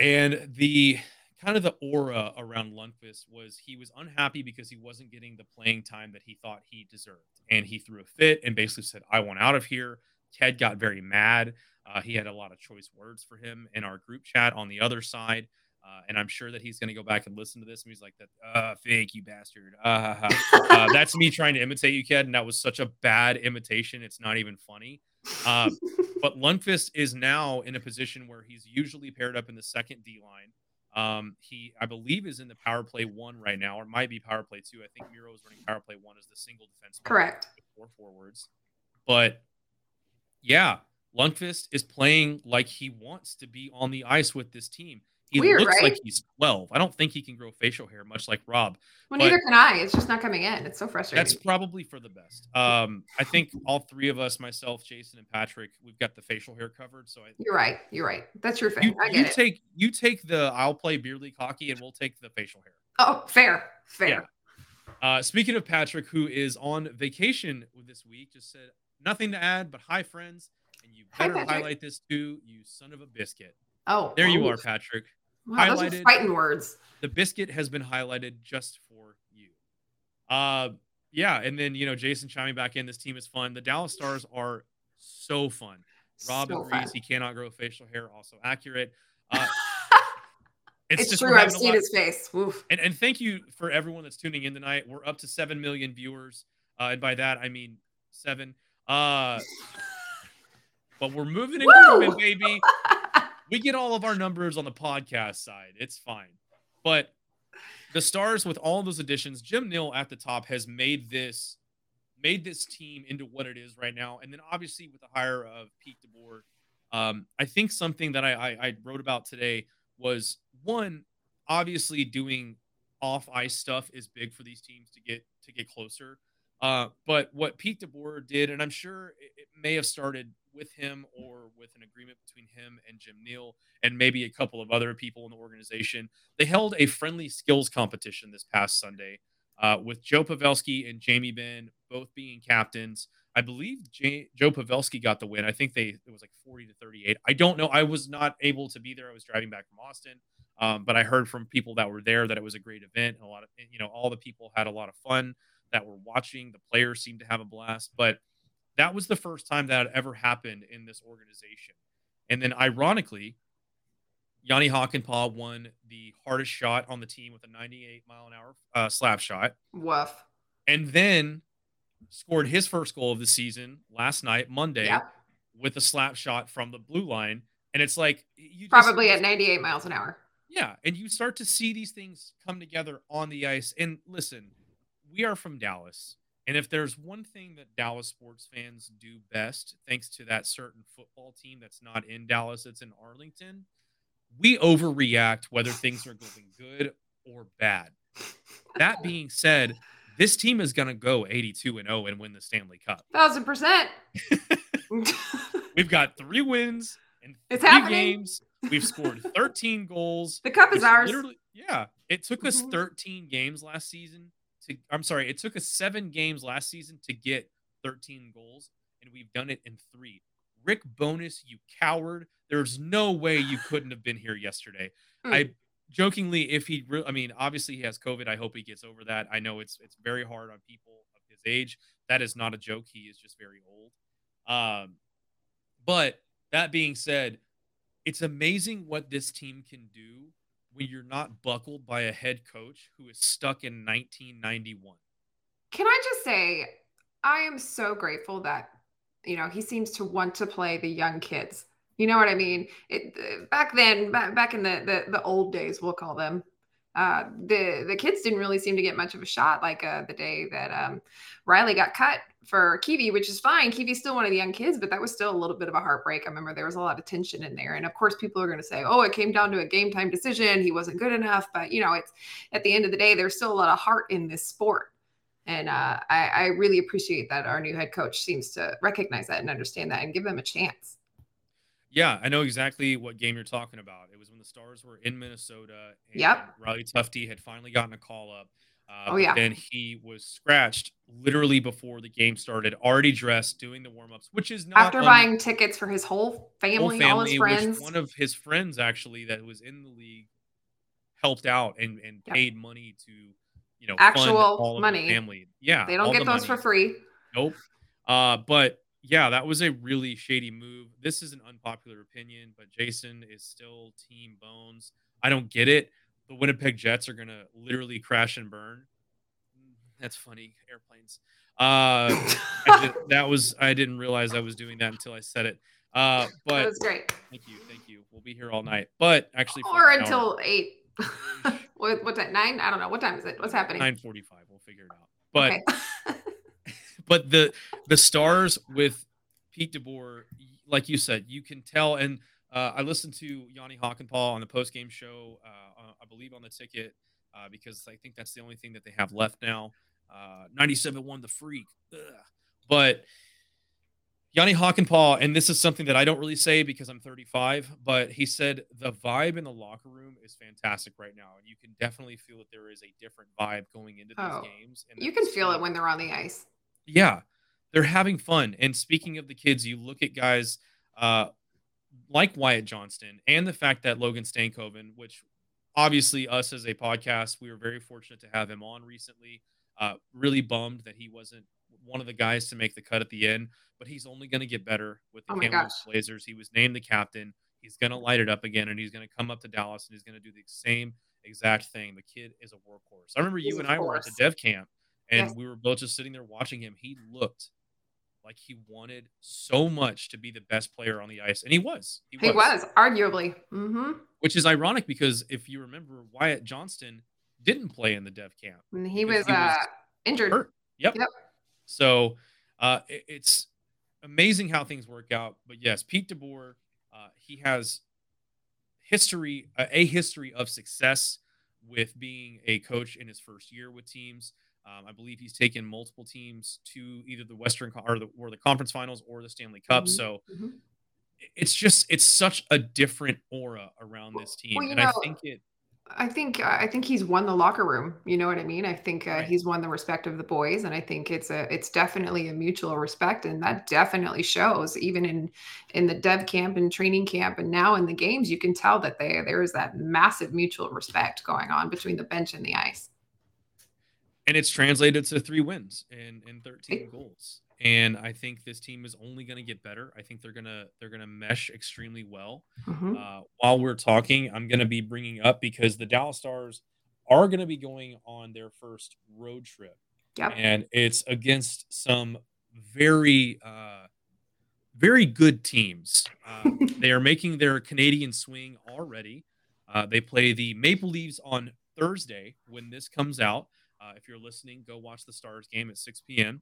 And the kind of the aura around Lundqvist was he was unhappy because he wasn't getting the playing time that he thought he deserved. And he threw a fit and basically said, I want out of here. Ted got very mad. Uh, he had a lot of choice words for him in our group chat on the other side. Uh, and I'm sure that he's going to go back and listen to this. And he's like, that, uh, fake, you bastard. Uh, ha, ha. Uh, that's me trying to imitate you, Ked. And that was such a bad imitation. It's not even funny. Uh, but Lundqvist is now in a position where he's usually paired up in the second D line. Um, he, I believe, is in the power play one right now, or might be power play two. I think Miro is running power play one as the single defense. Correct. Four forwards. But yeah, Lundqvist is playing like he wants to be on the ice with this team. He Weird, looks right? like he's twelve. I don't think he can grow facial hair, much like Rob. Well, neither can I. It's just not coming in. It's so frustrating. That's probably for the best. Um, I think all three of us, myself, Jason, and Patrick, we've got the facial hair covered. So I. You're right. You're right. That's your thing. You, I get you it. Take, you take the I'll play beer league hockey, and we'll take the facial hair. Oh, fair. Fair. Yeah. Uh, speaking of Patrick, who is on vacation this week, just said nothing to add, but hi, friends. And you better hi, highlight this too, you son of a biscuit. Oh. There oh. you are, Patrick. Wow, those are fighting words. The biscuit has been highlighted just for you. Uh, yeah, and then, you know, Jason chiming back in, this team is fun. The Dallas Stars are so fun. Rob so agrees fun. He cannot grow facial hair, also accurate. Uh, it's, it's just true. I've seen his face. Oof. And, and thank you for everyone that's tuning in tonight. We're up to seven million viewers, uh, and by that I mean seven. Uh, but we're moving and grooving, baby. We get all of our numbers on the podcast side. It's fine. But the Stars, with all those additions, Jim Nill at the top has made this made this team into what it is right now. And then obviously with the hire of Pete DeBoer, um, I think something that I, I, I wrote about today was, one, obviously doing off ice stuff is big for these teams to get to get closer. Uh, but what Pete DeBoer did, and I'm sure it, it may have started with him or with an agreement between him and Jim Nill and maybe a couple of other people in the organization, they held a friendly skills competition this past Sunday uh, with Joe Pavelski and Jamie Benn both being captains. I believe J- Joe Pavelski got the win. I think they it was like forty to thirty-eight. I don't know. I was not able to be there. I was driving back from Austin, um, but I heard from people that were there that it was a great event. And a lot of, you know, all the people had a lot of fun that were watching. The players seemed to have a blast, but that was the first time that had ever happened in this organization. And then ironically, Yanni Hockenpah won the hardest shot on the team with a ninety-eight mile an hour uh, slap shot. Woof. And then scored his first goal of the season last night, Monday, yeah. with a slap shot from the blue line. And it's like, you probably just, at ninety-eight miles an hour. Yeah. And you start to see these things come together on the ice. And listen, we are from Dallas. And if there's one thing that Dallas sports fans do best, thanks to that certain football team that's not in Dallas, it's in Arlington, we overreact whether things are going good or bad. That being said, this team is going to go eighty-two and oh and win the Stanley Cup. Thousand percent. We've got three wins in it's three happening. games. We've scored thirteen goals. The cup is ours. Yeah. It took us thirteen games last season. To, I'm sorry, it took us seven games last season to get thirteen goals, and we've done it in three. Rick Bowness, you coward. There's no way you couldn't have been here yesterday. Mm. I jokingly, if he, re- I mean, obviously he has COVID. I hope he gets over that. I know it's it's very hard on people of his age. That is not a joke. He is just very old. Um, but that being said, it's amazing what this team can do when you're not buckled by a head coach who is stuck in nineteen ninety-one. Can I just say, I am so grateful that, you know, he seems to want to play the young kids. You know what I mean? It, back then, back in the, the, the old days, we'll call them, uh, the, the kids didn't really seem to get much of a shot. Like uh, the day that um, Riley got cut for Kivi, which is fine. Kivi's still one of the young kids, but that was still a little bit of a heartbreak. I remember there was a lot of tension in there. And of course, people are going to say, oh, it came down to a game time decision. He wasn't good enough. But, you know, it's at the end of the day, there's still a lot of heart in this sport. And uh, I, I really appreciate that our new head coach seems to recognize that and understand that and give them a chance. Yeah, I know exactly what game you're talking about. It was when the Stars were in Minnesota. And yep. Riley Tufte had finally gotten a call up. Uh, oh, yeah. And he was scratched literally before the game started, already dressed, doing the warm-ups, which is not... After un- buying tickets for his whole family, whole family all his friends. One of his friends, actually, that was in the league, helped out and, and yep. paid money to, you know, actual fund all money. Of the family. Yeah. They don't get those money. For free. Nope. Uh, but... Yeah, that was a really shady move. This is an unpopular opinion, but Jason is still Team Bones. I don't get it. The Winnipeg Jets are going to literally crash and burn. That's funny. Airplanes. Uh, did, that was, I didn't realize I was doing that until I said it. Uh, but that was great. Thank you. Thank you. We'll be here all night, but actually, or until hour. eight. what, what's that? Nine? I don't know. What time is it? What's happening? nine forty-five. We'll figure it out. But okay. But the the Stars with Pete DeBoer, like you said, you can tell. And uh, I listened to Yanni Hockenpah on the postgame show, uh, I believe on the ticket, uh, because I think that's the only thing that they have left now. Uh, ninety-seven one, the freak. Ugh. But Yanni Hockenpah, and this is something that I don't really say because I'm thirty-five, but he said the vibe in the locker room is fantastic right now. And you can definitely feel that there is a different vibe going into these oh, games. And you can feel it when they're on the ice. Yeah, they're having fun. And speaking of the kids, you look at guys uh, like Wyatt Johnston and the fact that Logan Stankoven, which obviously us as a podcast, we were very fortunate to have him on recently. Uh, really bummed that he wasn't one of the guys to make the cut at the end, but he's only going to get better with the Kamloops Blazers. He was named the captain. He's going to light it up again, and he's going to come up to Dallas, and he's going to do the same exact thing. The kid is a workhorse. I remember you and I were at the dev camp, and yes. we were both just sitting there watching him. He looked Like, he wanted so much to be the best player on the ice. And he was. He was, he was arguably. Mm-hmm. Which is ironic because if you remember, Wyatt Johnston didn't play in the dev camp. And he was, he was uh, injured. Hurt. Yep. yep. So uh, it, it's amazing how things work out. But yes, Pete DeBoer, uh, he has history, uh, a history of success with being a coach in his first year with teams. Um, I believe he's taken multiple teams to either the Western or the, or the conference finals or the Stanley Cup. Mm-hmm. So mm-hmm. it's just, it's such a different aura around this team. Well, and know, I think it, I think, I think he's won the locker room. You know what I mean? I think uh, right. he's won the respect of the boys. And I think it's a, it's definitely a mutual respect. And that definitely shows even in, in the dev camp and training camp. And now in the games, you can tell that they, there is that massive mutual respect going on between the bench and the ice. And it's translated to three wins and, and thirteen goals. And I think this team is only going to get better. I think they're going to they're going to mesh extremely well. Mm-hmm. Uh, while we're talking, I'm going to be bringing up because the Dallas Stars are going to be going on their first road trip. Yep. And it's against some very, uh, very good teams. Uh, they are making their Canadian swing already. Uh, they play the Maple Leafs on Thursday when this comes out. Uh, if you're listening, go watch the Stars game at six p.m.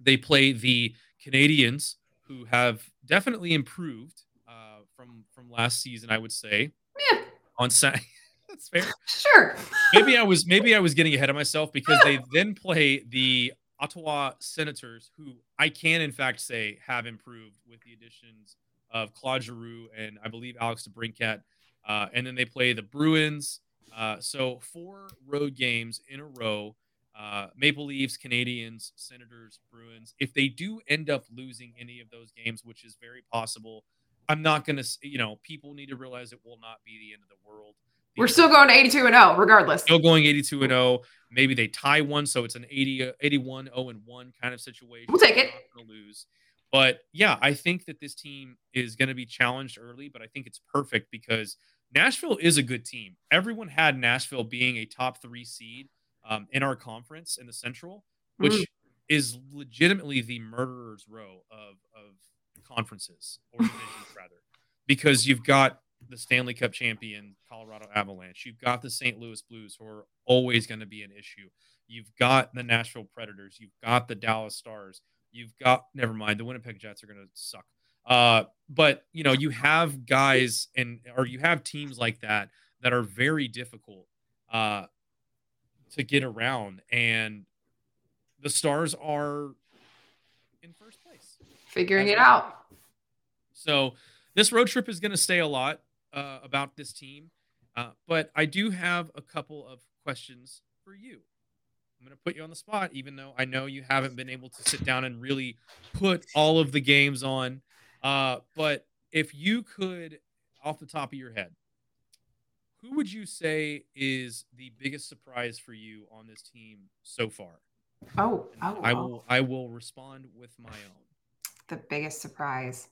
They play the Canadians, who have definitely improved uh, from from last season, I would say. Yeah. On Saturday, that's fair. Sure. maybe I was maybe I was getting ahead of myself because they then play the Ottawa Senators, who I can in fact say have improved with the additions of Claude Giroux and I believe Alex DeBrincat, uh, and then they play the Bruins. Uh, so four road games in a row, uh, Maple Leafs, Canadians, Senators, Bruins. If they do end up losing any of those games, which is very possible, I'm not going to, you know, people need to realize it will not be the end of the world. The We're still going eighty-two and oh regardless. Still going eighty-two and oh. Maybe they tie one. So it's an eighty, eighty-one, oh and one kind of situation. We'll take it. Not gonna lose. But yeah, I think that this team is going to be challenged early, but I think it's perfect because Nashville is a good team. Everyone had Nashville being a top three seed um, in our conference in the Central, which mm. is legitimately the murderer's row of, of conferences, or divisions rather, because you've got the Stanley Cup champion, Colorado Avalanche. You've got the Saint Louis Blues, who are always going to be an issue. You've got the Nashville Predators. You've got the Dallas Stars. You've got, never mind, the Winnipeg Jets are going to suck. Uh, but you know, you have guys and, or you have teams like that, that are very difficult, uh, to get around, and the Stars are in first place. Figuring it out. So this road trip is going to say a lot, uh, about this team. Uh, but I do have a couple of questions for you. I'm going to put you on the spot, even though I know you haven't been able to sit down and really put all of the games on. Uh, but if you could, off the top of your head, who would you say is the biggest surprise for you on this team so far? Oh, oh I will. I will respond with my own. The biggest surprise.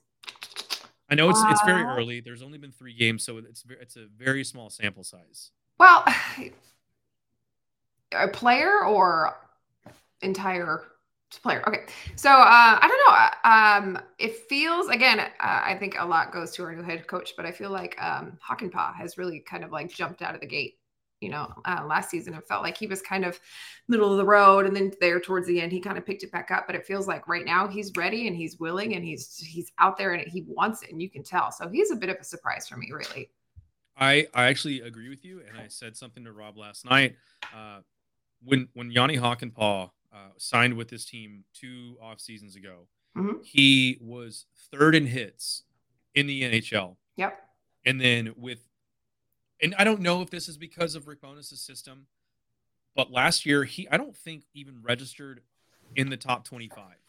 I know it's uh, it's very early. There's only been three games, so it's it's a very small sample size. Well, a player or entire. Player. Okay. So uh, I don't know. Um, it feels, again, uh, I think a lot goes to our new head coach, but I feel like um, Hockenpah has really kind of like jumped out of the gate, you know, uh, last season. It felt like he was kind of middle of the road. And then there towards the end, he kind of picked it back up. But it feels like right now he's ready and he's willing and he's he's out there and he wants it. And you can tell. So he's a bit of a surprise for me, really. I, I actually agree with you. And I said something to Rob last night. Uh, when, when Yanni Hockenpah Uh, signed with this team two off seasons ago. Mm-hmm. He was third in hits in the N H L. Yep. And then with, and I don't know if this is because of Rick Bowness' system, but last year he, I don't think even registered in the top twenty-five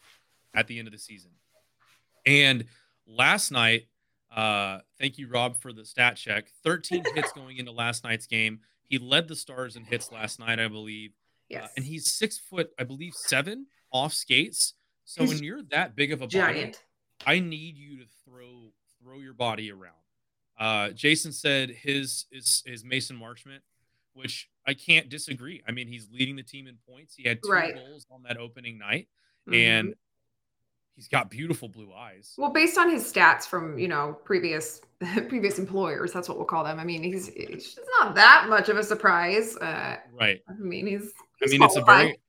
at the end of the season. And last night, uh, thank you, Rob, for the stat check, thirteen hits going into last night's game. He led the Stars in hits last night, I believe. Yes. Uh, and he's six foot, I believe, seven off skates. So he's when you're that big of a giant body, I need you to throw throw your body around. Uh, Jason said his is his Mason Marchment, which I can't disagree. I mean, he's leading the team in points. He had two right. goals on that opening night, mm-hmm. and he's got beautiful blue eyes. Well, based on his stats from, you know, previous previous employers, that's what we'll call them. I mean, he's it's not that much of a surprise. Uh, right. I mean, he's, he's I mean, it's a very,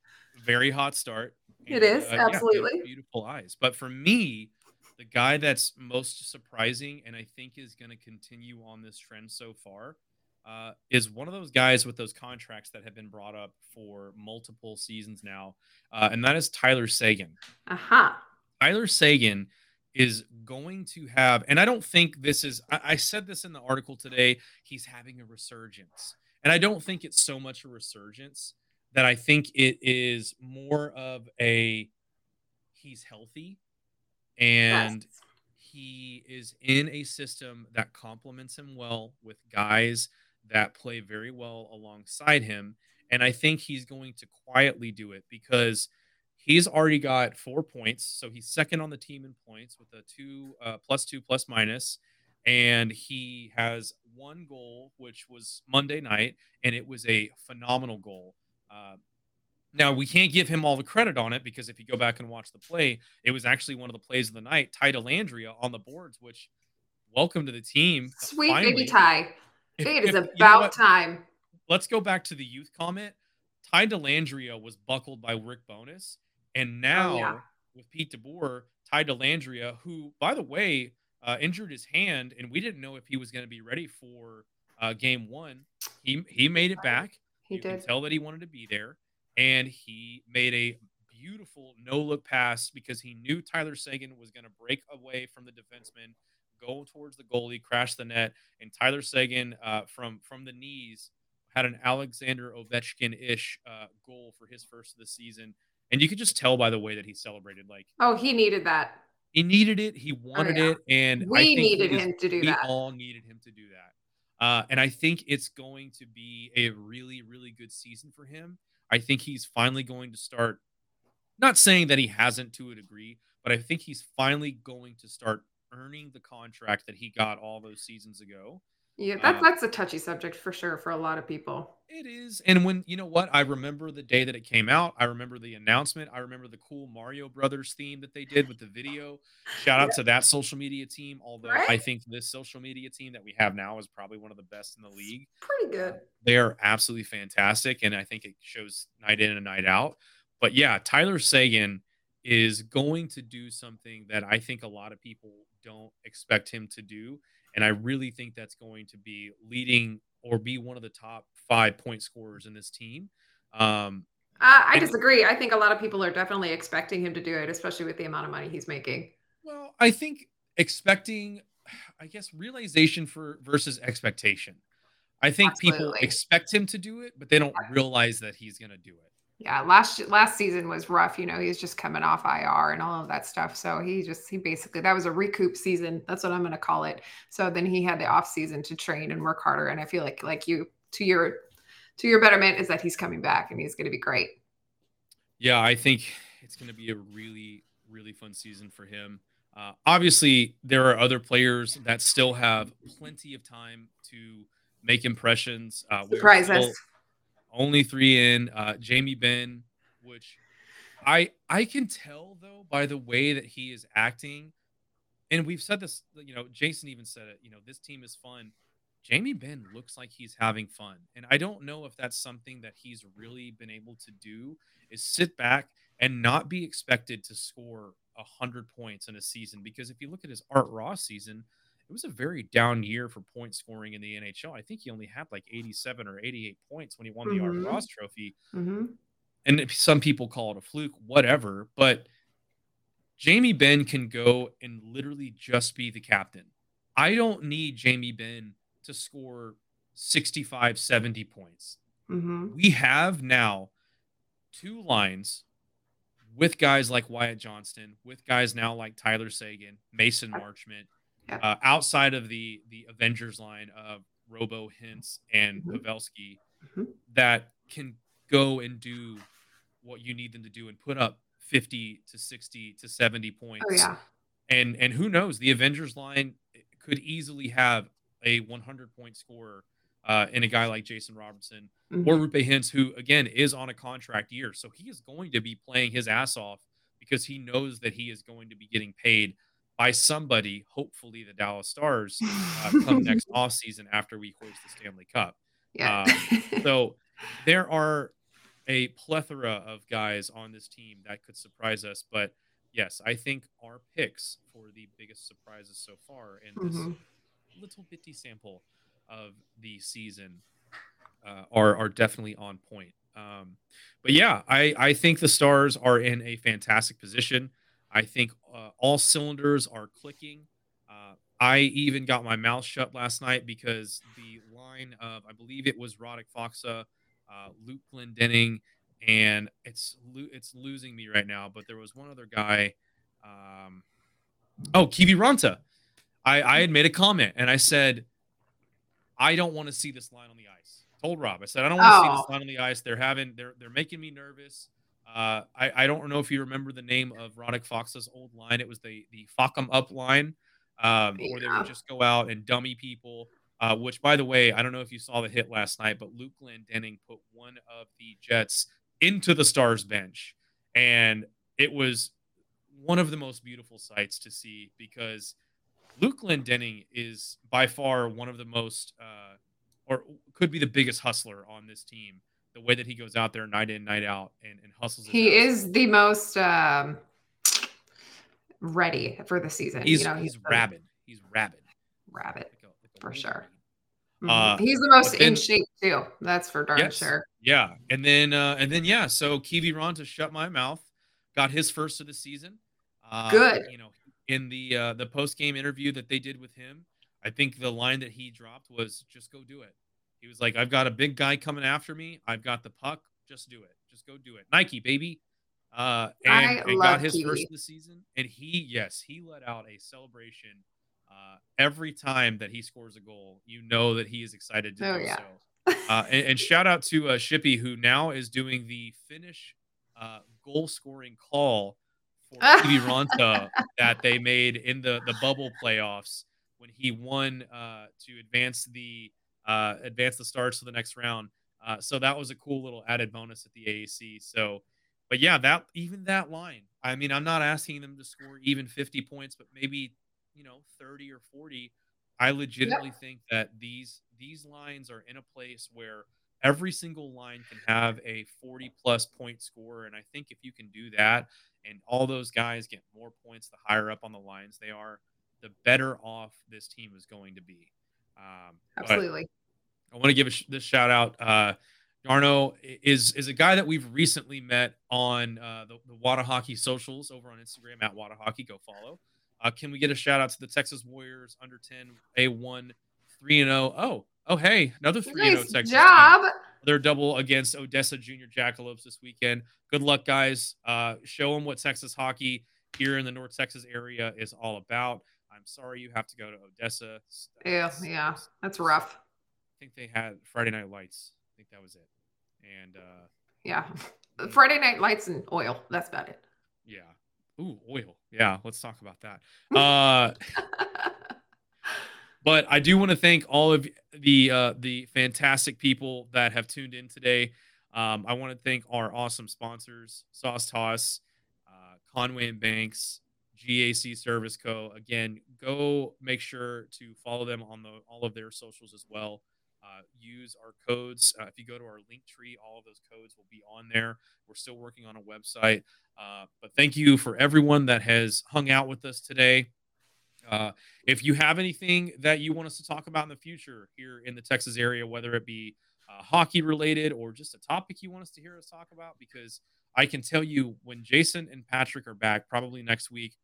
very hot start. And, it is. Uh, absolutely. Yeah, beautiful eyes. But for me, the guy that's most surprising and I think is going to continue on this trend so far uh, is one of those guys with those contracts that have been brought up for multiple seasons now. Uh, and that is Tyler Seguin. Aha. Uh-huh. Tyler Seguin is going to have, and I don't think this is, I, I said this in the article today, he's having a resurgence. And I don't think it's so much a resurgence that I think it is more of a, he's healthy and yes. he is in a system that complements him well with guys that play very well alongside him. And I think he's going to quietly do it because he's already got four points, so he's second on the team in points with a two uh, plus two plus minus, and he has one goal, which was Monday night, and it was a phenomenal goal. Uh, now, we can't give him all the credit on it because if you go back and watch the play, it was actually one of the plays of the night, Ty Delandria on the boards, which welcome to the team. Sweet finally. Baby Ty. If, it is if, about you know time. Let's go back to the youth comment. Ty Delandria was buckled by Rick Bowness. And now oh, yeah. with Pete DeBoer, Ty Delandria, who, by the way, uh, injured his hand, and we didn't know if he was going to be ready for uh, game one. He he made it back. He you did. Could tell that he wanted to be there, and he made a beautiful no-look pass because he knew Tyler Seguin was going to break away from the defenseman, go towards the goalie, crash the net, and Tyler Seguin uh, from from the knees had an Alexander Ovechkin-ish uh, goal for his first of the season. And you could just tell by the way that he celebrated. Like, oh, he needed that. He needed it. He wanted oh, yeah. it. And we I think needed him to do we that. We all needed him to do that. Uh, and I think it's going to be a really, really good season for him. I think he's finally going to start, not saying that he hasn't to a degree, but I think he's finally going to start earning the contract that he got all those seasons ago. Yeah, that's, uh, that's a touchy subject for sure for a lot of people. It is. And when, you know what, I remember the day that it came out. I remember the announcement. I remember the cool Mario Brothers theme that they did with the video. Shout out yeah. to that social media team. Although right? I think this social media team that we have now is probably one of the best in the league. Pretty good. Uh, they are absolutely fantastic. And I think it shows night in and night out. But yeah, Tyler Seguin is going to do something that I think a lot of people don't expect him to do. And I really think that's going to be leading or be one of the top five point scorers in this team. Um, uh, I and, disagree. I think a lot of people are definitely expecting him to do it, especially with the amount of money he's making. Well, I think expecting, I guess, realization for versus expectation. I think Absolutely. people expect him to do it, but they don't yeah. realize that he's going to do it. Yeah. Last, last season was rough. You know, he was just coming off I R and all of that stuff. So he just, he basically, that was a recoup season. That's what I'm going to call it. So then he had the off season to train and work harder. And I feel like, like you, to your, to your betterment is that he's coming back and he's going to be great. Yeah. I think it's going to be a really, really fun season for him. Uh, obviously there are other players that still have plenty of time to make impressions. Uh, Surprise us. Only three in, uh, Jamie Benn, which I I can tell, though, by the way that he is acting. And we've said this, you know, Jason even said it, you know, this team is fun. Jamie Benn looks like he's having fun. And I don't know if that's something that he's really been able to do is sit back and not be expected to score one hundred points in a season. Because if you look at his Art Ross season, it was a very down year for point scoring in the N H L. I think he only had like eighty-seven or eighty-eight points when he won mm-hmm. the Art Ross Trophy. Mm-hmm. And some people call it a fluke, whatever. But Jamie Benn can go and literally just be the captain. I don't need Jamie Benn to score sixty-five, seventy points. Mm-hmm. We have now two lines with guys like Wyatt Johnston, with guys now like Tyler Seguin, Mason Marchment. Yeah. Uh, outside of the the Avengers line of Robo, Hintz, and mm-hmm. Pavelski mm-hmm. that can go and do what you need them to do and put up fifty to sixty to seventy points. Oh, yeah. And and who knows, the Avengers line could easily have a one hundred point scorer uh, in a guy like Jason Robertson mm-hmm. or Roope Hintz, who, again, is on a contract year. So he is going to be playing his ass off because he knows that he is going to be getting paid by somebody, hopefully the Dallas Stars, uh, come next offseason after we hoist the Stanley Cup. Yeah. Uh, so there are a plethora of guys on this team that could surprise us. But yes, I think our picks for the biggest surprises so far in this mm-hmm. little bitty sample of the season uh, are, are definitely on point. Um, but yeah, I, I think the Stars are in a fantastic position. I think uh, all cylinders are clicking. Uh, I even got my mouth shut last night because the line of, I believe it was Roddick Foxa, uh, Luke Glendening, and it's lo- it's losing me right now, but there was one other guy. Um, oh, Kiviranta. I, I had made a comment, and I said, I don't want to see this line on the ice. Told Rob, I said, I don't want to oh. see this line on the ice. They're having, they're they're making me nervous. Uh, I, I don't know if you remember the name of Roddick Foxa's old line. It was the the fuck 'em up line, um, yeah. where they would just go out and dummy people. Uh, which, by the way, I don't know if you saw the hit last night, but Luke Glendening put one of the Jets into the Stars bench, and it was one of the most beautiful sights to see because Luke Glendening is by far one of the most, uh, or could be the biggest hustler on this team. The way that he goes out there night in, night out, and, and hustles. He is the most um, ready for the season. He's, you know, he's, he's rabid. He's rabid. Rabid, like a, like a for sure. Uh, he's the most then, in shape too. That's for darn yes, sure. Yeah, and then uh, and then yeah. So Kiviranta shut my mouth. Got his first of the season. Uh, Good. You know, in the uh, the post game interview that they did with him, I think the line that he dropped was "Just go do it." He was like, I've got a big guy coming after me. I've got the puck. Just do it. Just go do it. Nike, baby. Uh, and, and got his Kiwi. First of the season. And he, yes, he let out a celebration. Uh, every time that he scores a goal, you know that he is excited to oh, do yeah. so. Uh, and, and shout out to uh, Shippy, who now is doing the Finnish uh, goal scoring call for Kiviranta that they made in the, the bubble playoffs when he won uh, to advance the Uh, advance the Stars to the next round. Uh, so that was a cool little added bonus at the A A C. So, but yeah, that even that line. I mean, I'm not asking them to score even fifty points, but maybe, you know, thirty or forty. I legitimately yep. think that these these lines are in a place where every single line can have a forty plus point score. And I think if you can do that, and all those guys get more points the higher up on the lines they are, the better off this team is going to be. Um, Absolutely. I want to give a sh- this shout out. Uh, Darno is is a guy that we've recently met on uh, the, the Whatta Hockey socials over on Instagram at Whatta Hockey. Go follow. Uh, can we get a shout out to the Texas Warriors under ten A one three and oh? Oh, oh, hey, another three and oh nice Texas job. Team. They're double against Odessa Junior Jackalopes this weekend. Good luck, guys. Uh, show them what Texas hockey here in the North Texas area is all about. I'm sorry you have to go to Odessa. Yeah, yeah, that's rough. I think they had Friday Night Lights. I think that was it. And uh, yeah, Friday Night Lights and oil. That's about it. Yeah. Ooh, oil. Yeah, let's talk about that. Uh, but I do want to thank all of the uh, the fantastic people that have tuned in today. Um, I want to thank our awesome sponsors: Sauce Toss, uh, Conway and Banks, G A C Service Co. Again, go make sure to follow them on the, all of their socials as well. Uh, use our codes. Uh, if you go to our link tree, all of those codes will be on there. We're still working on a website. Uh, but thank you for everyone that has hung out with us today. Uh, if you have anything that you want us to talk about in the future here in the Texas area, whether it be uh, hockey related or just a topic you want us to hear us talk about, because I can tell you when Jason and Patrick are back, probably next week,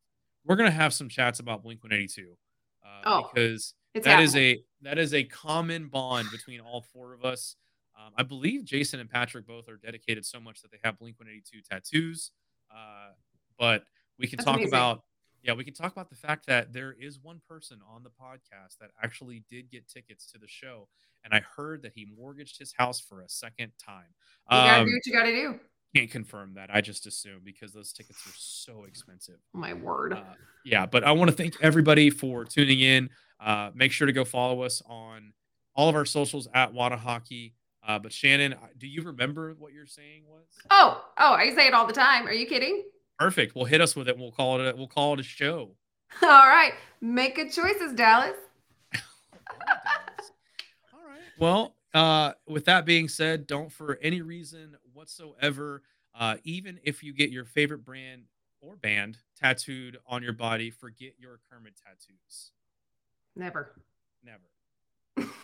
we're going to have some chats about Blink one eighty-two uh, oh, because that happening. is a that is a common bond between all four of us. Um, I believe Jason and Patrick both are dedicated so much that they have Blink one eighty-two tattoos. Uh, but we can That's talk amazing. about yeah, we can talk about the fact that there is one person on the podcast that actually did get tickets to the show, and I heard that he mortgaged his house for a second time. You um, gotta do what you gotta do. Can't confirm that. I just assume because those tickets are so expensive. My word. Uh, yeah, but I want to thank everybody for tuning in. Uh, make sure to go follow us on all of our socials at Whatta Hockey. Uh, but Shannon, do you remember what you're saying was? Oh, oh, I say it all the time. Are you kidding? Perfect. We'll hit us with it. We'll call it. A, we'll call it a show. All right. Make good choices, Dallas. All right. Well, uh, with that being said, don't for any reason whatsoever, uh, even if you get your favorite brand or band tattooed on your body, forget your Kermit tattoos. Never. Never.